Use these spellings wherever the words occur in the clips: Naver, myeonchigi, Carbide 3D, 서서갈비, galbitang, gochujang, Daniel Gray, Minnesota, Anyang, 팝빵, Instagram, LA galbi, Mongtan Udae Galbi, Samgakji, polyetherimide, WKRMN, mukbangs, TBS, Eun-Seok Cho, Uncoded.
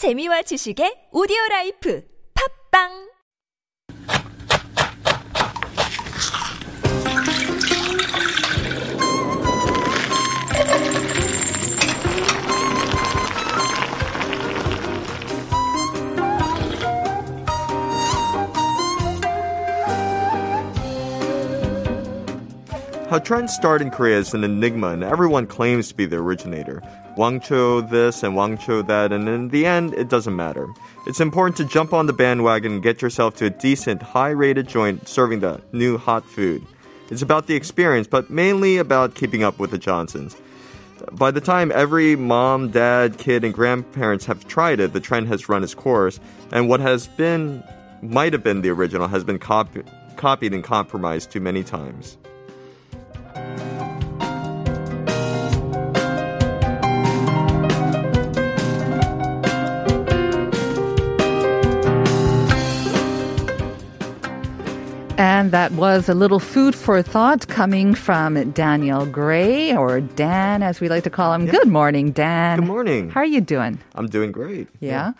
재미와 지식의 오디오라이프 팝빵 How trends start in Korea is an enigma, and everyone claims to be the originator. Wangcho this and Wangcho that, and in the end, it doesn't matter. It's important to jump on the bandwagon and get yourself to a decent, high-rated joint serving the new hot food. It's about the experience, but mainly about keeping up with the Johnsons. By the time every mom, dad, kid, and grandparents have tried it, the trend has run its course, and what has been, might have been the original, has been copied and compromised too many times. And that was a little food for thought coming from Daniel Gray, or Dan, as we like to call him. Yeah. Good morning, Dan. Good morning. How are you doing? I'm doing great. Yeah.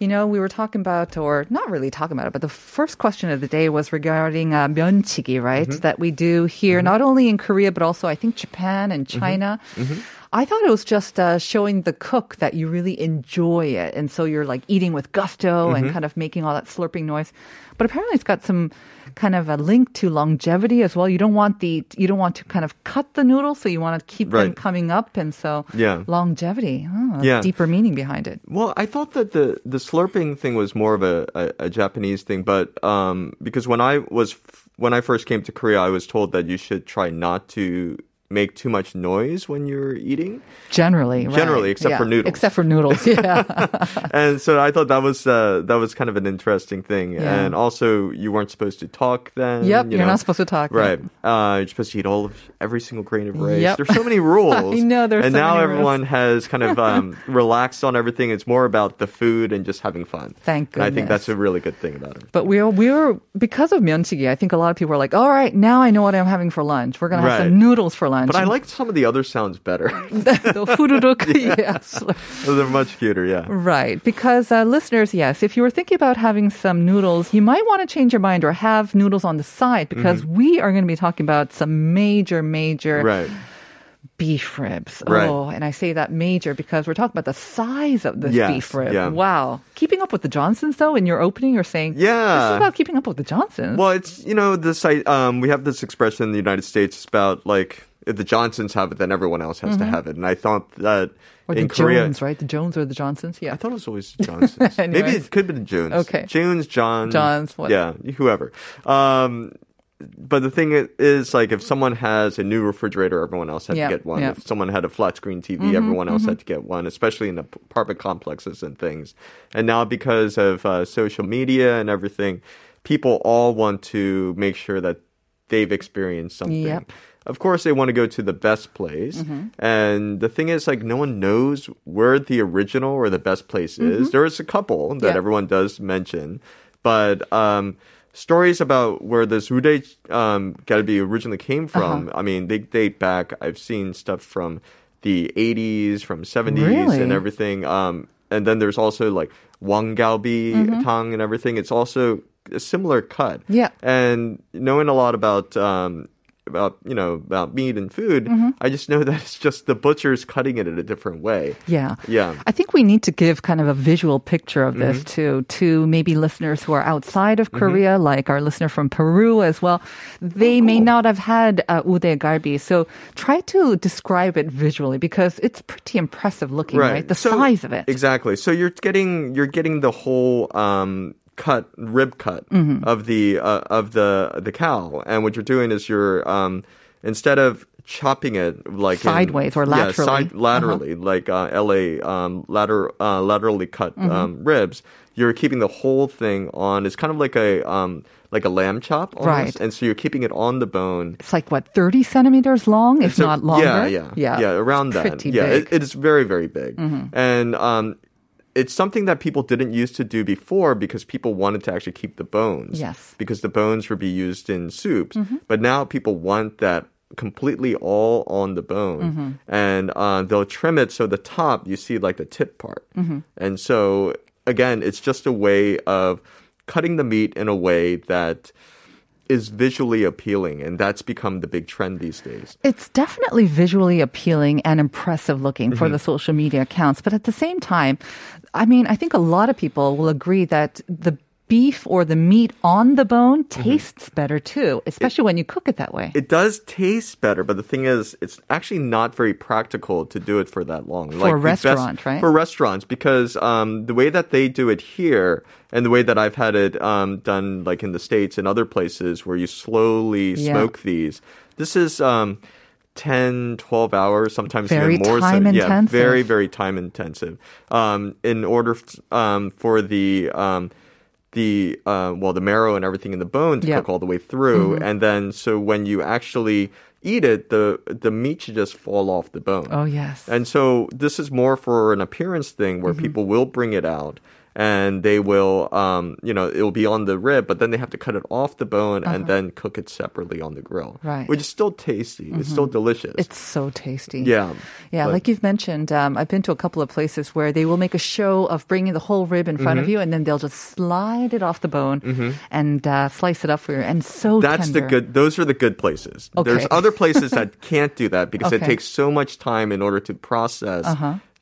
You know, we were talking about, or not really talking about it, but the first question of the day was regarding myeonchigi, right? Mm-hmm. That we do here, mm-hmm. not only in Korea, but also I think Japan and China. Mm-hmm. Mm-hmm. I thought it was just showing the cook that you really enjoy it. And so you're like eating with gusto mm-hmm. and kind of making all that slurping noise. But apparently it's got some kind of a link to longevity as well. You don't want to kind of cut the noodles, so you want to keep them coming up. And so longevity, deeper meaning behind it. Well, I thought that the slurping thing was more of a Japanese thing, but because when I first came to Korea, I was told that you should try not to make too much noise when you're eating. Generally, except for noodles. Except for noodles, yeah. And so I thought that was kind of an interesting thing. Yeah. And also, you weren't supposed to talk then. Yep, you're not supposed to talk. Right. You're supposed to eat every single grain of rice. Yep. There's so many rules. I know, there's so many rules. And now everyone has kind of relaxed on everything. It's more about the food and just having fun. Thank goodness. And I think that's a really good thing about it. But we're because of myeonchigi, I think a lot of people are like, all right, now I know what I'm having for lunch. We're going to have some noodles for lunch. But I liked some of the other sounds better. The fururuk, yes. Those are much cuter, yeah. Right, because listeners, yes, if you were thinking about having some noodles, you might want to change your mind or have noodles on the side, because we are going to be talking about some major beef ribs. Right. Oh, and I say that major because we're talking about the size of this beef rib. Yeah. Wow. Keeping up with the Johnsons, though, in your opening, you're saying, this is about keeping up with the Johnsons. Well, it's, this, we have this expression in the United States about, like, if the Johnsons have it, then everyone else has to have it. And I thought that or in Korea... Jones, right? The Jones or the Johnsons? Yeah. I thought it was always Johnsons. Maybe it could be the Jones. Okay. Jones, John. Johns, whatever. Yeah, whoever. But the thing is, like, if someone has a new refrigerator, everyone else had to get one. If someone had a flat screen TV, everyone else had to get one, especially in apartment complexes and things. And now because of social media and everything, people all want to make sure that they've experienced something. Yep. Of course, they want to go to the best place. Mm-hmm. And the thing is, like, no one knows where the original or the best place is. There is a couple that everyone does mention. But stories about where this Udae galbi originally came from, I mean, they date back. I've seen stuff from the 80s, from 70s and everything. And then there's also, like, Wang galbi tang and everything. It's also a similar cut. Yeah. And knowing a lot about meat and food, I just know that it's just the butcher's cutting it in a different way. Yeah. Yeah. I think we need to give kind of a visual picture of this to maybe listeners who are outside of Korea, like our listener from Peru as well. They may not have had Udae galbi. So try to describe it visually, because it's pretty impressive looking, right? The size of it. Exactly. So you're getting the whole rib cut of the cow, and what you're doing is you're instead of chopping it like sideways or laterally, like LA laterally cut ribs, you're keeping the whole thing on. It's kind of like a lamb chop, almost. Right? And so you're keeping it on the bone. It's like what, 30 centimeters long, if not longer. Yeah, around that. Pretty big. It is very, very big, and it's something that people didn't used to do before because people wanted to actually keep the bones. Yes. Because the bones would be used in soups. But now people want that completely all on the bone. Mm-hmm. And they'll trim it so the top, you see like the tip part. Mm-hmm. And so, again, it's just a way of cutting the meat in a way that is visually appealing, and that's become the big trend these days. It's definitely visually appealing and impressive looking for the social media accounts. But at the same time, I mean, I think a lot of people will agree that the beef or the meat on the bone tastes better too, especially when you cook it that way. It does taste better, but the thing is, it's actually not very practical to do it for that long. For a restaurant, right? For restaurants, because the way that they do it here and the way that I've had it done like in the States and other places where you slowly smoke these, this is 10, 12 hours, sometimes very even more. Time intensive. Yeah, very, very time intensive. In order for the marrow and everything in the bone to cook all the way through. And then, so when you actually eat it, the meat should just fall off the bone. Oh, yes. And so this is more for an appearance thing where people will bring it out and they will, it'll be on the rib, but then they have to cut it off the bone and then cook it separately on the grill. Right. Which is still tasty. It's still delicious. It's so tasty. Yeah. Yeah, like you've mentioned, I've been to a couple of places where they will make a show of bringing the whole rib in front of you, and then they'll just slide it off the bone and slice it up for you. And so tender. Those are the good places. Okay. There's other places that can't do that because it takes so much time in order to process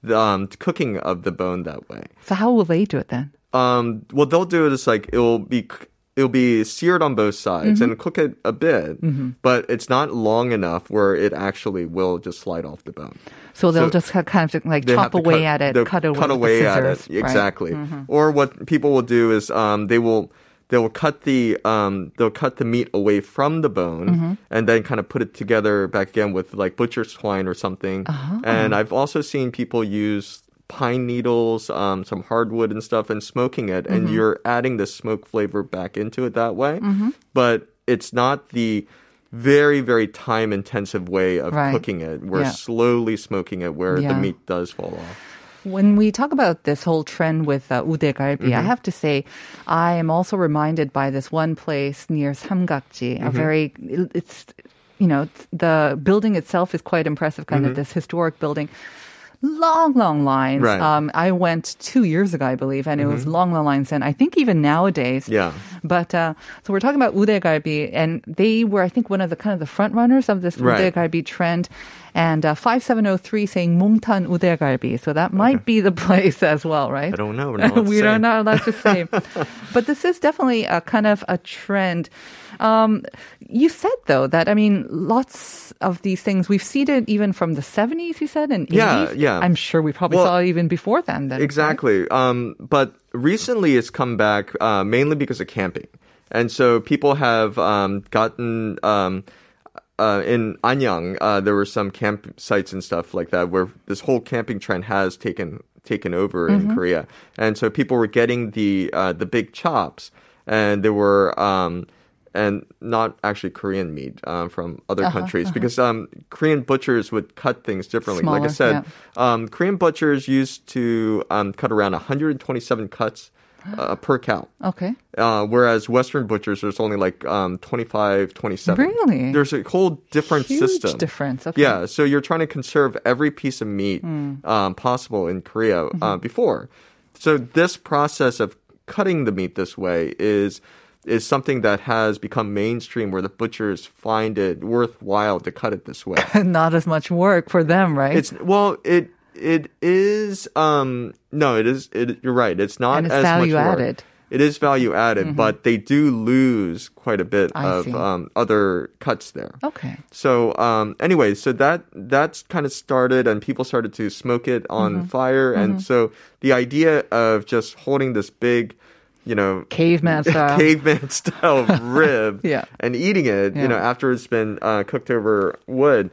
the cooking of the bone that way. So how will they do it then? Well, they'll do it as like it'll be seared on both sides and cook it a bit, but it's not long enough where it actually will just slide off the bone. So they'll just kind of like chop away at it, cut away with the scissors. Exactly. Right? Mm-hmm. Or what people will do is they will cut the meat away from the bone and then kind of put it together back again with like butcher's twine or something. Uh-huh. And I've also seen people use pine needles, some hardwood and stuff, and smoking it. And you're adding the smoke flavor back into it that way. But it's not the very, very time-intensive way of cooking it. We're slowly smoking it where the meat does fall off. When we talk about this whole trend with Udae Galbi, I have to say, I am also reminded by this one place near Samgakji. The building itself is quite impressive, kind of this historic building. Long lines. Right. I went 2 years ago, I believe, and it was long lines then. I think even nowadays. Yeah. But so we're talking about Udae Galbi, and they were, I think, one of the kind of the front runners of this Udae Galbi trend. And 5703 saying Mongtan Udae Galbi. So that might be the place as well, right? I don't know. We're not allowed to say. But this is definitely a kind of a trend. You said, though, that, I mean, lots of these things, we've seen it even from the 70s, you said, and 80s. Yeah. I'm sure we probably saw it even before then. Exactly. Right? But recently it's come back mainly because of camping. And so people have gotten... in Anyang, there were some campsites and stuff like that where this whole camping trend has taken over in Korea. And so people were getting the big chops, and they were and not actually Korean meat from other countries because Korean butchers would cut things differently. Smaller, like I said, Korean butchers used to cut around 127 cuts. Per cow. Okay. Whereas Western butchers, there's only like 25, 27. Really? There's a whole different system. Huge difference. Okay. Yeah. So you're trying to conserve every piece of meat possible in Korea before. So this process of cutting the meat this way is something that has become mainstream where the butchers find it worthwhile to cut it this way. Not as much work for them, right? You're right. It's not and it's as value much work. Added. It is value added, but they do lose quite a bit of other cuts there. Okay. So anyway, so that's kind of started, and people started to smoke it on fire, and so the idea of just holding this big, caveman style rib and eating it, after it's been cooked over wood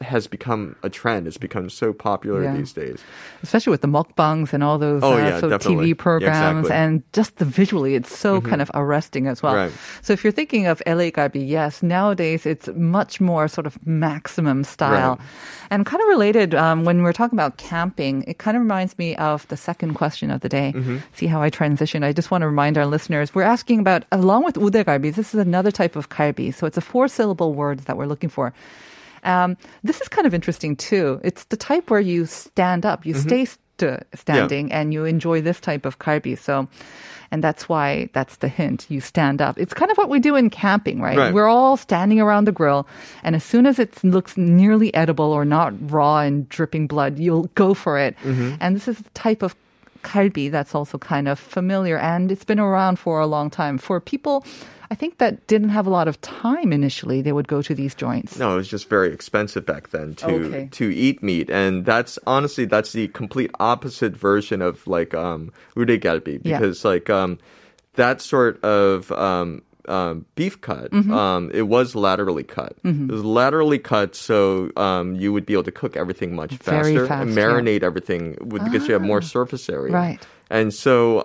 has become a trend. It's become so popular these days. Especially with the mukbangs and all those TV programs and just the visually, it's so kind of arresting as well. Right. So if you're thinking of LA galbi, yes, nowadays it's much more sort of maximum style. Right. And kind of related, when we're talking about camping, it kind of reminds me of the second question of the day. See how I transitioned. I just want to remind our listeners, we're asking about, along with Udae Galbi, this is another type of galbi. So it's a four-syllable word that we're looking for. This is kind of interesting, too. It's the type where you stand up, you stay standing, and you enjoy this type of galbi. So, and that's why that's the hint. You stand up. It's kind of what we do in camping, right? We're all standing around the grill, and as soon as it looks nearly edible or not raw and dripping blood, you'll go for it. Mm-hmm. And this is the type of galbi that's also kind of familiar, and it's been around for a long time. For people, I think, that didn't have a lot of time initially, they would go to these joints. No, it was just very expensive back then to eat meat. And that's, honestly, that's the complete opposite version of, like, Udae Galbi. Because, like, that sort of beef cut, it was laterally cut. Mm-hmm. It was laterally cut so you would be able to cook everything much faster and marinate everything because you have more surface area. Right. And so...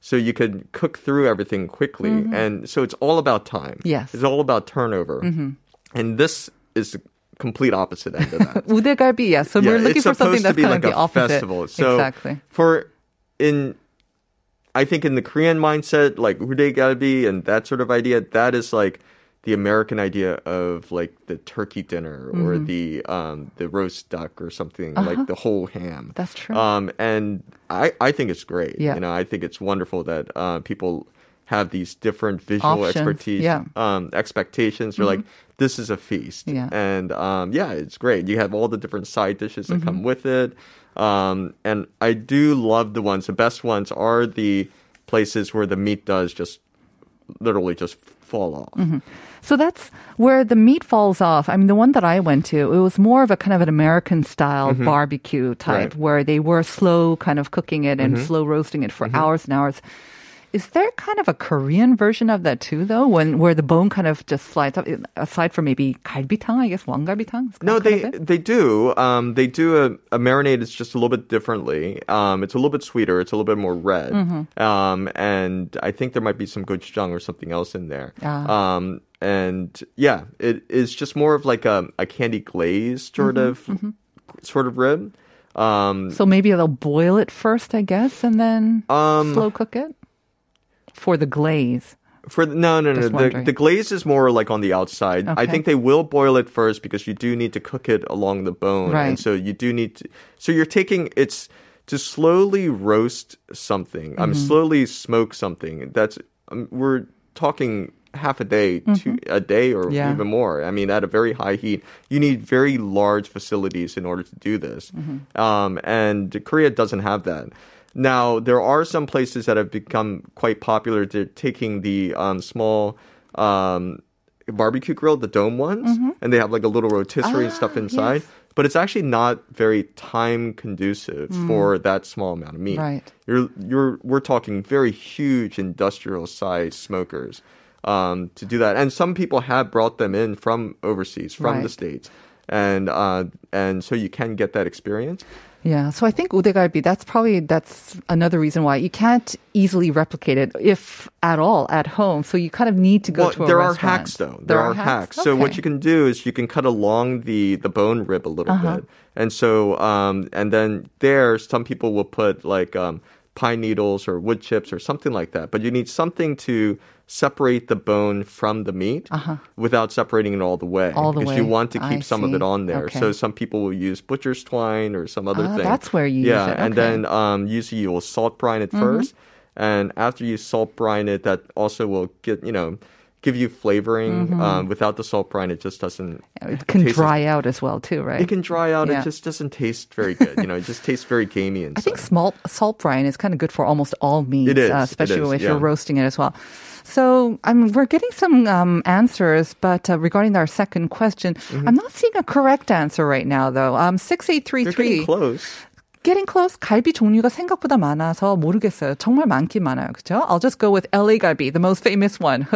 so you could cook through everything quickly. Mm-hmm. And so it's all about time. Yes. It's all about turnover. Mm-hmm. And this is the complete opposite end of that. Udae Galbi, yeah. So we're looking for something that's kind of the opposite. Festival. So exactly. I think in the Korean mindset, like Udae Galbi and that sort of idea, that is like the American idea of like the turkey dinner or the roast duck or something, like the whole ham. That's true. And I think it's great. Yeah. You know, I think it's wonderful that people have these different visual expertise, expectations. They're like, this is a feast. Yeah. And it's great. You have all the different side dishes that come with it. And I do love the best ones are the places where the meat does just literally just fall off. Mm-hmm. So that's where the meat falls off. I mean, the one that I went to, it was more of a kind of an American style barbecue type where they were slow kind of cooking it and slow roasting it for hours and hours. Is there kind of a Korean version of that too, though, where the bone kind of just slides up, aside from maybe galbitang, I guess, wanggalbitang? No, they do. They do a marinade. It's just a little bit differently. It's a little bit sweeter. It's a little bit more red. Mm-hmm. And I think there might be some gochujang or something else in there. And yeah, it is just more of like a candy glaze sort of rib. So maybe they'll boil it first, I guess, and then slow cook it? For the glaze. No. The glaze is more like on the outside. Okay. I think they will boil it first because you do need to cook it along the bone. Right. And so you do need to... So you're taking... It's to slowly roast something. Slowly smoke something. That's... we're talking half a day to a day or even more. I mean, at a very high heat. You need very large facilities in order to do this. And Korea doesn't have that. Now, there are some places that have become quite popular. They're taking the small barbecue grill, the dome ones, and they have like a little rotisserie and stuff inside. Yes. But it's actually not very time conducive for that small amount of meat. Right. We're talking very huge industrial-sized smokers to do that. And some people have brought them in from overseas, from the States. And so you can get that experience. Yeah, so I think Udae Galbi, that's another reason why you can't easily replicate it, if at all, at home. So you kind of need to go to a restaurant. There are hacks, though. There are hacks. Okay. So what you can do is you can cut along the bone rib a little bit. And so, and then there, some people will put like pine needles or wood chips or something like that. But you need something to separate the bone from the meat without separating it all the way. Because you want to keep some of it on there. Okay. So some people will use butcher's twine or some other thing. That's where you use it. Okay. And then usually you will salt brine it first. And after you salt brine it, that also will give you flavoring. Without the salt brine, it just doesn't... It can dry out as well, too, right? It can dry out. Yeah. It just doesn't taste very good. It just tastes very gamey inside. I think salt brine is kind of good for almost all meats. It is. Especially if you're roasting it as well. So we're getting some answers, but regarding our second question, I'm not seeing a correct answer right now, though. 6833. You're getting close. Getting close. 갈비 종류가 생각보다 많아서 모르겠어요. 정말 많긴 많아요. 그렇죠? I'll just go with LA galbi, the most famous one.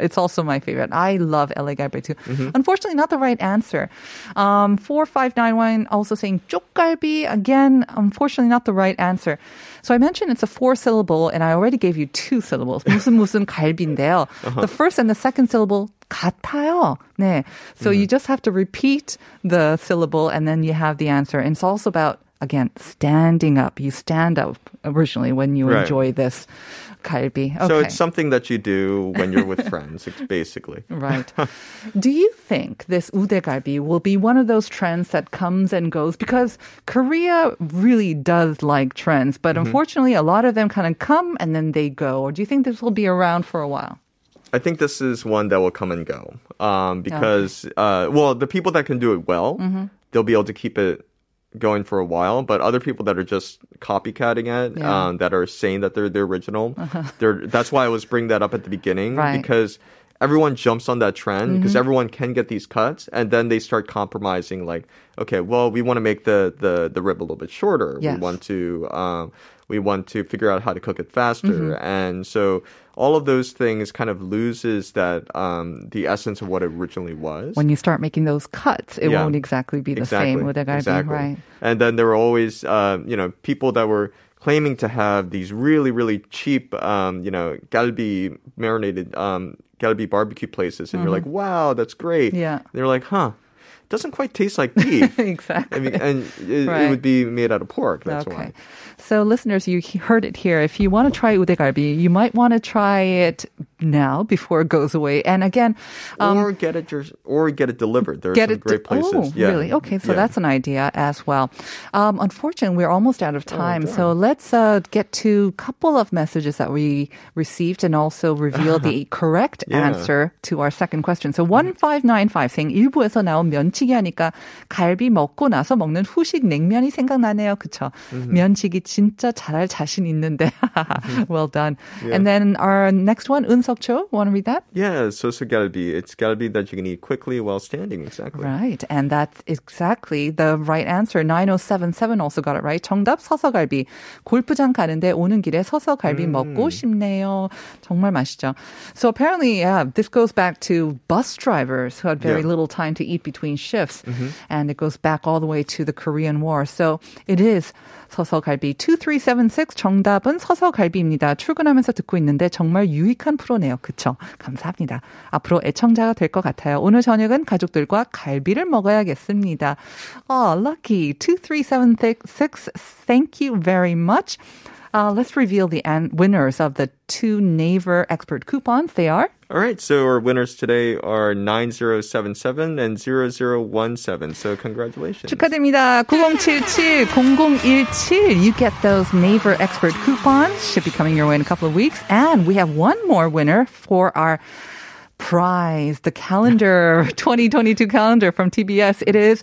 It's also my favorite. I love LA galbi too. Unfortunately, not the right answer. 4591 also saying 쪽갈비. Again, unfortunately, not the right answer. So I mentioned it's a four-syllable, and I already gave you two syllables. 무슨 갈비인데요. The first and the second syllable 같아요. 네. So you just have to repeat the syllable, and then you have the answer. And it's also about again, standing up. You stand up originally when you enjoy this galbi. Okay. So it's something that you do when you're with friends, basically. Right. Do you think this Udae Galbi will be one of those trends that comes and goes? Because Korea really does like trends, but unfortunately a lot of them kind of come and then they go. Or do you think this will be around for a while? I think this is one that will come and go because, well, the people that can do it well, they'll be able to keep it going for a while. But other people that are just copycatting it, that are saying that they're the original, that's why I was bringing that up at the beginning because everyone jumps on that trend because everyone can get these cuts and then they start compromising like, okay, well, we want to make the rib a little bit shorter. Yes. We want to figure out how to cook it faster. And so all of those things kind of loses that the essence of what it originally was. When you start making those cuts, it won't exactly be the same with the galbi, right? And then there were always, you know, people that were claiming to have these really, really cheap, you know, galbi marinated, galbi barbecue places. And you're like, wow, that's great. Yeah. And they're like, huh. Doesn't quite taste like beef. Exactly. I mean, and it would be made out of pork. That's why. So listeners, you heard it here. If you want to try Udae Galbi, you might want to try it now before it goes away. And again, or get it delivered. There are some great places. Oh, really? Okay, so that's an idea as well. Unfortunately, we're almost out of time. So let's get to a couple of messages that we received and also reveal the correct answer to our second question. So 1595 saying 일부에서 나온 면치 하니까 갈비 먹고 나서 먹는 후식 냉면이 생각나네요. 그쵸? 면치기 진짜 잘할 자신 있는데. Well done. Yeah. And then our next one, Eun-Seok Cho, want to read that? Yeah, 서서갈비. It's galbi that you can eat quickly while standing. Exactly. Right. And that's exactly the right answer. 9077 also got it right. 정답 서서갈비. 골프장 가는데 오는 길에 서서갈비 먹고 싶네요. 정말 맛있죠. So apparently, yeah, this goes back to bus drivers who had very little time to eat between shifts, and it goes back all the way to the Korean War. So it is 서서갈비. 2376 정답은 서서갈비입니다. 출근하면서 듣고 있는데 정말 유익한 프로네요. 그쵸? 감사합니다. 앞으로 애청자가 될 것 같아요. 오늘 저녁은 가족들과 갈비를 먹어야겠습니다. Oh, lucky. 2376, thank you very much. Let's reveal the winners of the two Naver Expert coupons. They are? All right, so our winners today are 9077 and 0017. So congratulations. 축하드립니다. 9077, 0017. You get those Naver Expert coupons. Should be coming your way in a couple of weeks. And we have one more winner for our prize, the calendar, 2022 calendar from TBS. It is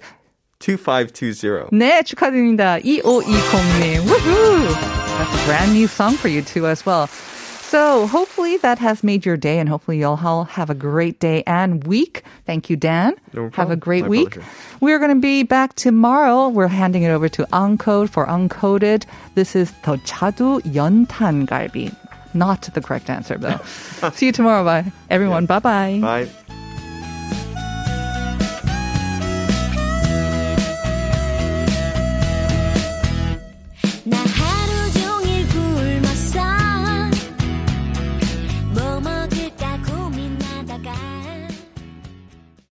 2520. 네, 축하드립니다. 2520님. Woohoo! That's a brand new song for you too as well. So hopefully that has made your day and hopefully you'll all have a great day and week. Thank you, Dan. No problem. Have a great week. Pleasure. We're going to be back tomorrow. We're handing it over to Uncode for Uncoded. This is 더 자두 연탄 갈비. Not the correct answer, though. See you tomorrow. Bye. Everyone, bye-bye. Bye.